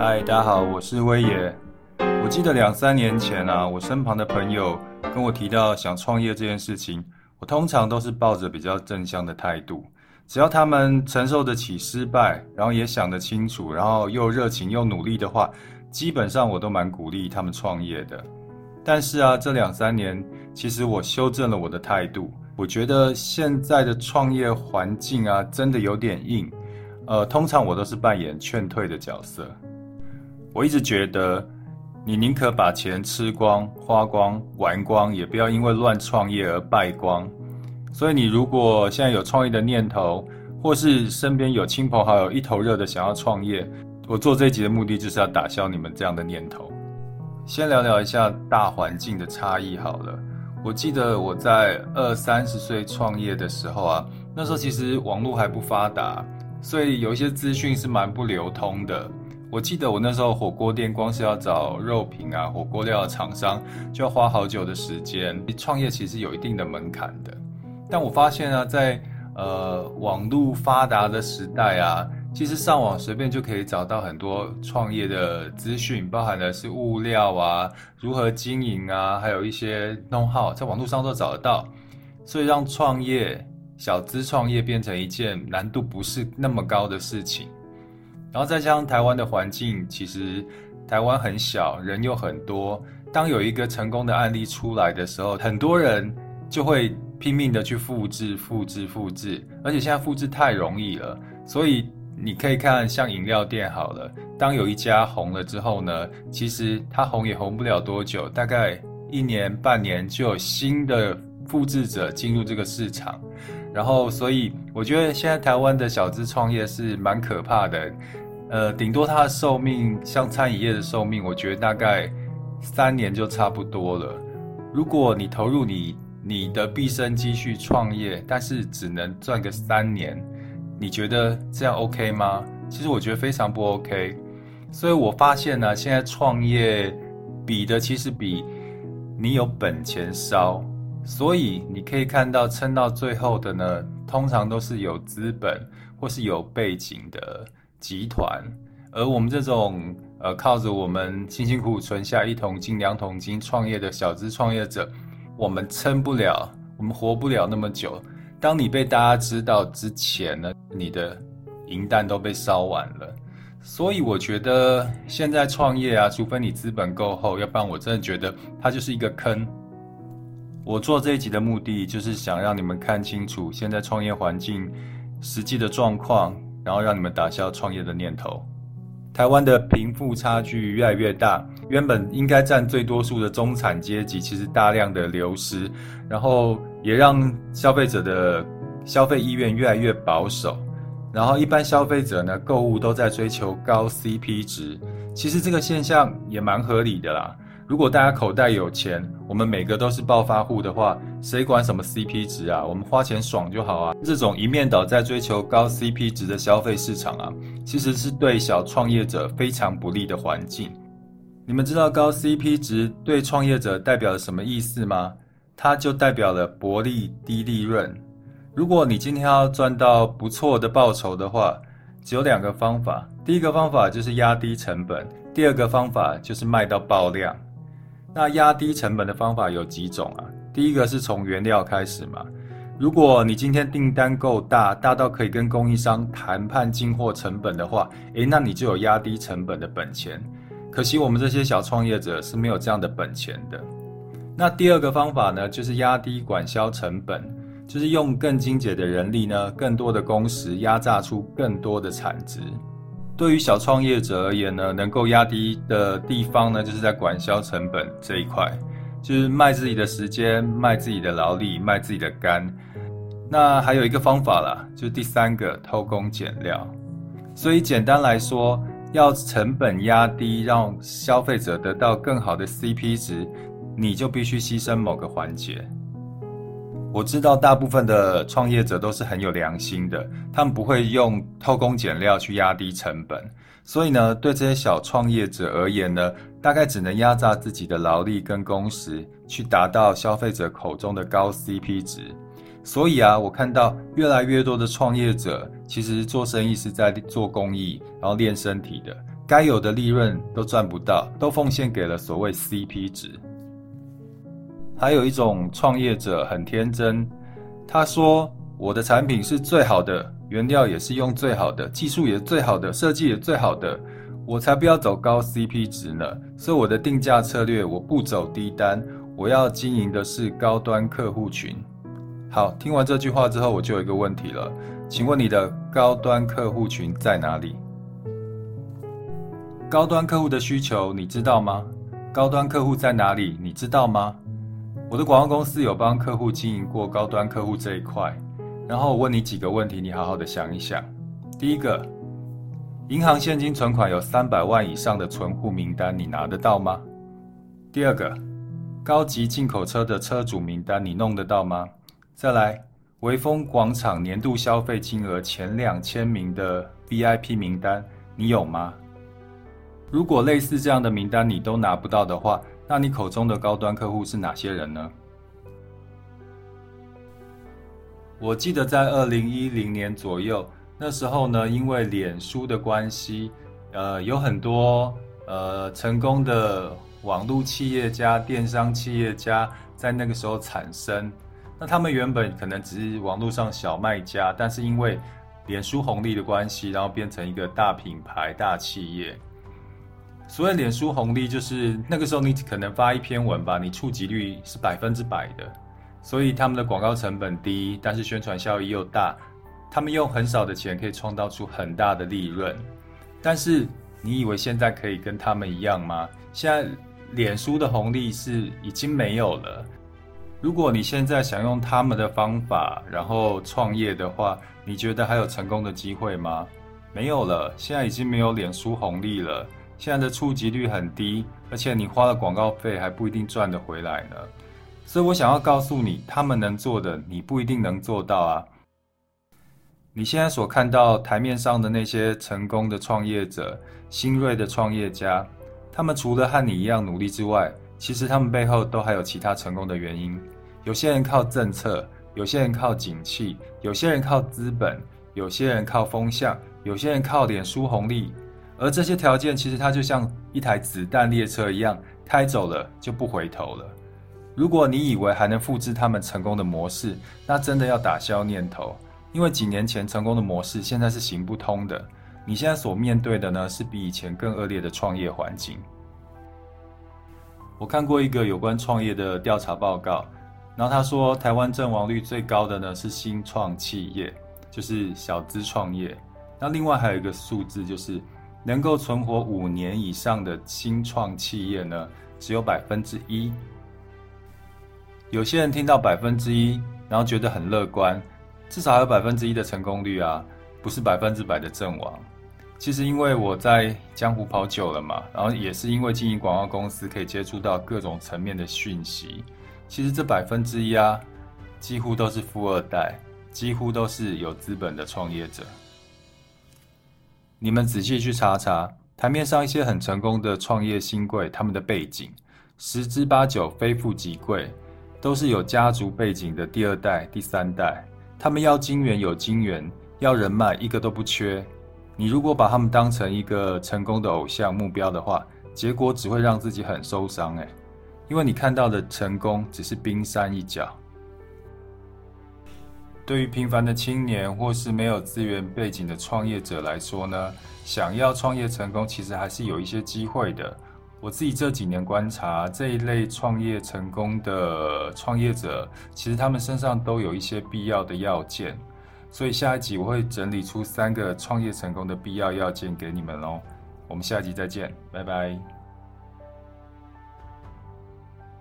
嗨，大家好，我是威爷。我记得2-3年前我身旁的朋友跟我提到想创业这件事情，我通常都是抱着比较正向的态度，只要他们承受得起失败，然后也想得清楚，然后又热情又努力的话，基本上我都蛮鼓励他们创业的。但是这2-3年，其实我修正了我的态度。我觉得现在的创业环境真的有点硬，通常我都是扮演劝退的角色。我一直觉得，你宁可把钱吃光、花光、玩光，也不要因为乱创业而败光。所以你如果现在有创业的念头，或是身边有亲朋好友一头热的想要创业，我做这一集的目的就是要打消你们这样的念头。先聊聊一下大环境的差异好了。我记得我在20-30岁创业的时候那时候其实网络还不发达，所以有一些资讯是蛮不流通的。我记得我那时候火锅店光是要找肉品火锅料的厂商就要花好久的时间。创业其实有一定的门槛的，但我发现在网络发达的时代其实上网随便就可以找到很多创业的资讯，包含的是物料如何经营还有一些 know-how 在网络上都找得到。所以让创业小资创业变成一件难度不是那么高的事情。然后再加上台湾的环境，其实台湾很小，人又很多，当有一个成功的案例出来的时候，很多人就会拼命的去复制，而且现在复制太容易了。所以你可以看像饮料店好了，当有一家红了之后呢，其实它红也红不了多久，大概1年半年就有新的复制者进入这个市场。然后所以我觉得现在台湾的小资创业是蛮可怕的，顶多它的寿命，像餐饮业的寿命，我觉得大概3年就差不多了。如果你投入你的毕生积蓄创业，但是只能赚个3年，你觉得这样 OK 吗？其实我觉得非常不 OK。 所以我发现现在创业比的其实比你有本钱烧。所以你可以看到撑到最后的呢，通常都是有资本或是有背景的集团，而我们这种靠着我们辛辛苦苦存下1桶金2桶金创业的小资创业者，我们撑不了，我们活不了那么久。当你被大家知道之前呢，你的银弹都被烧完了。所以我觉得现在创业除非你资本够厚，要不然我真的觉得它就是一个坑。我做这一集的目的就是想让你们看清楚现在创业环境实际的状况，然后让你们打消创业的念头。台湾的贫富差距越来越大，原本应该占最多数的中产阶级其实大量的流失，然后也让消费者的消费意愿越来越保守，然后一般消费者呢购物都在追求高 CP 值。其实这个现象也蛮合理的啦，如果大家口袋有钱，我们每个都是暴发户的话，谁管什么 CP 值我们花钱爽就好这种一面倒在追求高 CP 值的消费市场其实是对小创业者非常不利的环境。你们知道高 CP 值对创业者代表了什么意思吗？它就代表了薄利低利润。如果你今天要赚到不错的报酬的话，只有2个方法。第一个方法就是压低成本，第二个方法就是卖到爆量。那压低成本的方法有几种第一个是从原料开始嘛。如果你今天订单够大，大到可以跟供应商谈判进货成本的话，那你就有压低成本的本钱。可惜我们这些小创业者是没有这样的本钱的。那第2个方法呢，就是压低管销成本，就是用更精简的人力呢，更多的工时，压榨出更多的产值。对于小创业者而言呢，能够压低的地方呢，就是在管销成本这一块，就是卖自己的时间，卖自己的劳力，卖自己的肝。那还有一个方法啦，就是第3个，偷工减料。所以简单来说，要成本压低，让消费者得到更好的 CP 值，你就必须牺牲某个环节。我知道大部分的创业者都是很有良心的，他们不会用偷工减料去压低成本。所以呢，对这些小创业者而言呢，大概只能压榨自己的劳力跟工时，去达到消费者口中的高 CP 值。所以我看到越来越多的创业者其实做生意是在做公益，然后练身体的，该有的利润都赚不到，都奉献给了所谓 CP 值。还有一种创业者很天真，他说我的产品是最好的，原料也是用最好的，技术也最好的，设计也最好的，我才不要走高 CP 值呢。所以我的定价策略，我不走低单，我要经营的是高端客户群。好，听完这句话之后，我就有一个问题了，请问你的高端客户群在哪里？高端客户的需求你知道吗？高端客户在哪里你知道吗？我的广告公司有帮客户经营过高端客户这一块，然后我问你几个问题，你好好的想一想。第一个，银行现金存款有300万以上的存户名单，你拿得到吗？第二个，高级进口车的车主名单，你弄得到吗？再来，微风广场年度消费金额前2000名的 VIP 名单，你有吗？如果类似这样的名单你都拿不到的话，那你口中的高端客户是哪些人呢？我记得在2010年左右，那时候呢，因为脸书的关系，有很多成功的网络企业家、电商企业家在那个时候产生。那他们原本可能只是网络上小卖家，但是因为脸书红利的关系，然后变成一个大品牌、大企业。所谓脸书红利，就是那个时候你可能发一篇文吧，你触及率是100%的，所以他们的广告成本低，但是宣传效益又大，他们用很少的钱可以创造出很大的利润。但是你以为现在可以跟他们一样吗？现在脸书的红利是已经没有了。如果你现在想用他们的方法然后创业的话，你觉得还有成功的机会吗？没有了，现在已经没有脸书红利了。现在的触及率很低，而且你花了广告费还不一定赚得回来呢。所以我想要告诉你，他们能做的你不一定能做到啊。你现在所看到台面上的那些成功的创业者、新锐的创业家，他们除了和你一样努力之外，其实他们背后都还有其他成功的原因。有些人靠政策，有些人靠景气，有些人靠资本，有些人靠风向，有些人靠脸书红利。而这些条件其实它就像一台子弹列车一样，开走了就不回头了。如果你以为还能复制他们成功的模式，那真的要打消念头，因为几年前成功的模式现在是行不通的。你现在所面对的呢，是比以前更恶劣的创业环境。我看过一个有关创业的调查报告，然后他说台湾阵亡率最高的呢是新创企业，就是小资创业。那另外还有一个数字，就是能够存活5年以上的新创企业呢，只有1%。有些人听到1%，然后觉得很乐观，至少还有1%的成功率啊，不是100%的阵亡。其实因为我在江湖跑久了嘛，然后也是因为经营广告公司可以接触到各种层面的讯息。其实这1%啊，几乎都是富二代，几乎都是有资本的创业者。你们仔细去查查台面上一些很成功的创业新贵，他们的背景10之89非富即贵，都是有家族背景的第二代、第三代。他们要金源有金源，要人脉一个都不缺。你如果把他们当成一个成功的偶像目标的话，结果只会让自己很受伤因为你看到的成功只是冰山一角。对于平凡的青年或是没有资源背景的创业者来说呢，想要创业成功其实还是有一些机会的。我自己这几年观察这一类创业成功的创业者，其实他们身上都有一些必要的要件，所以下一集我会整理出3个创业成功的必要要件给你们咯。我们下集再见，拜拜。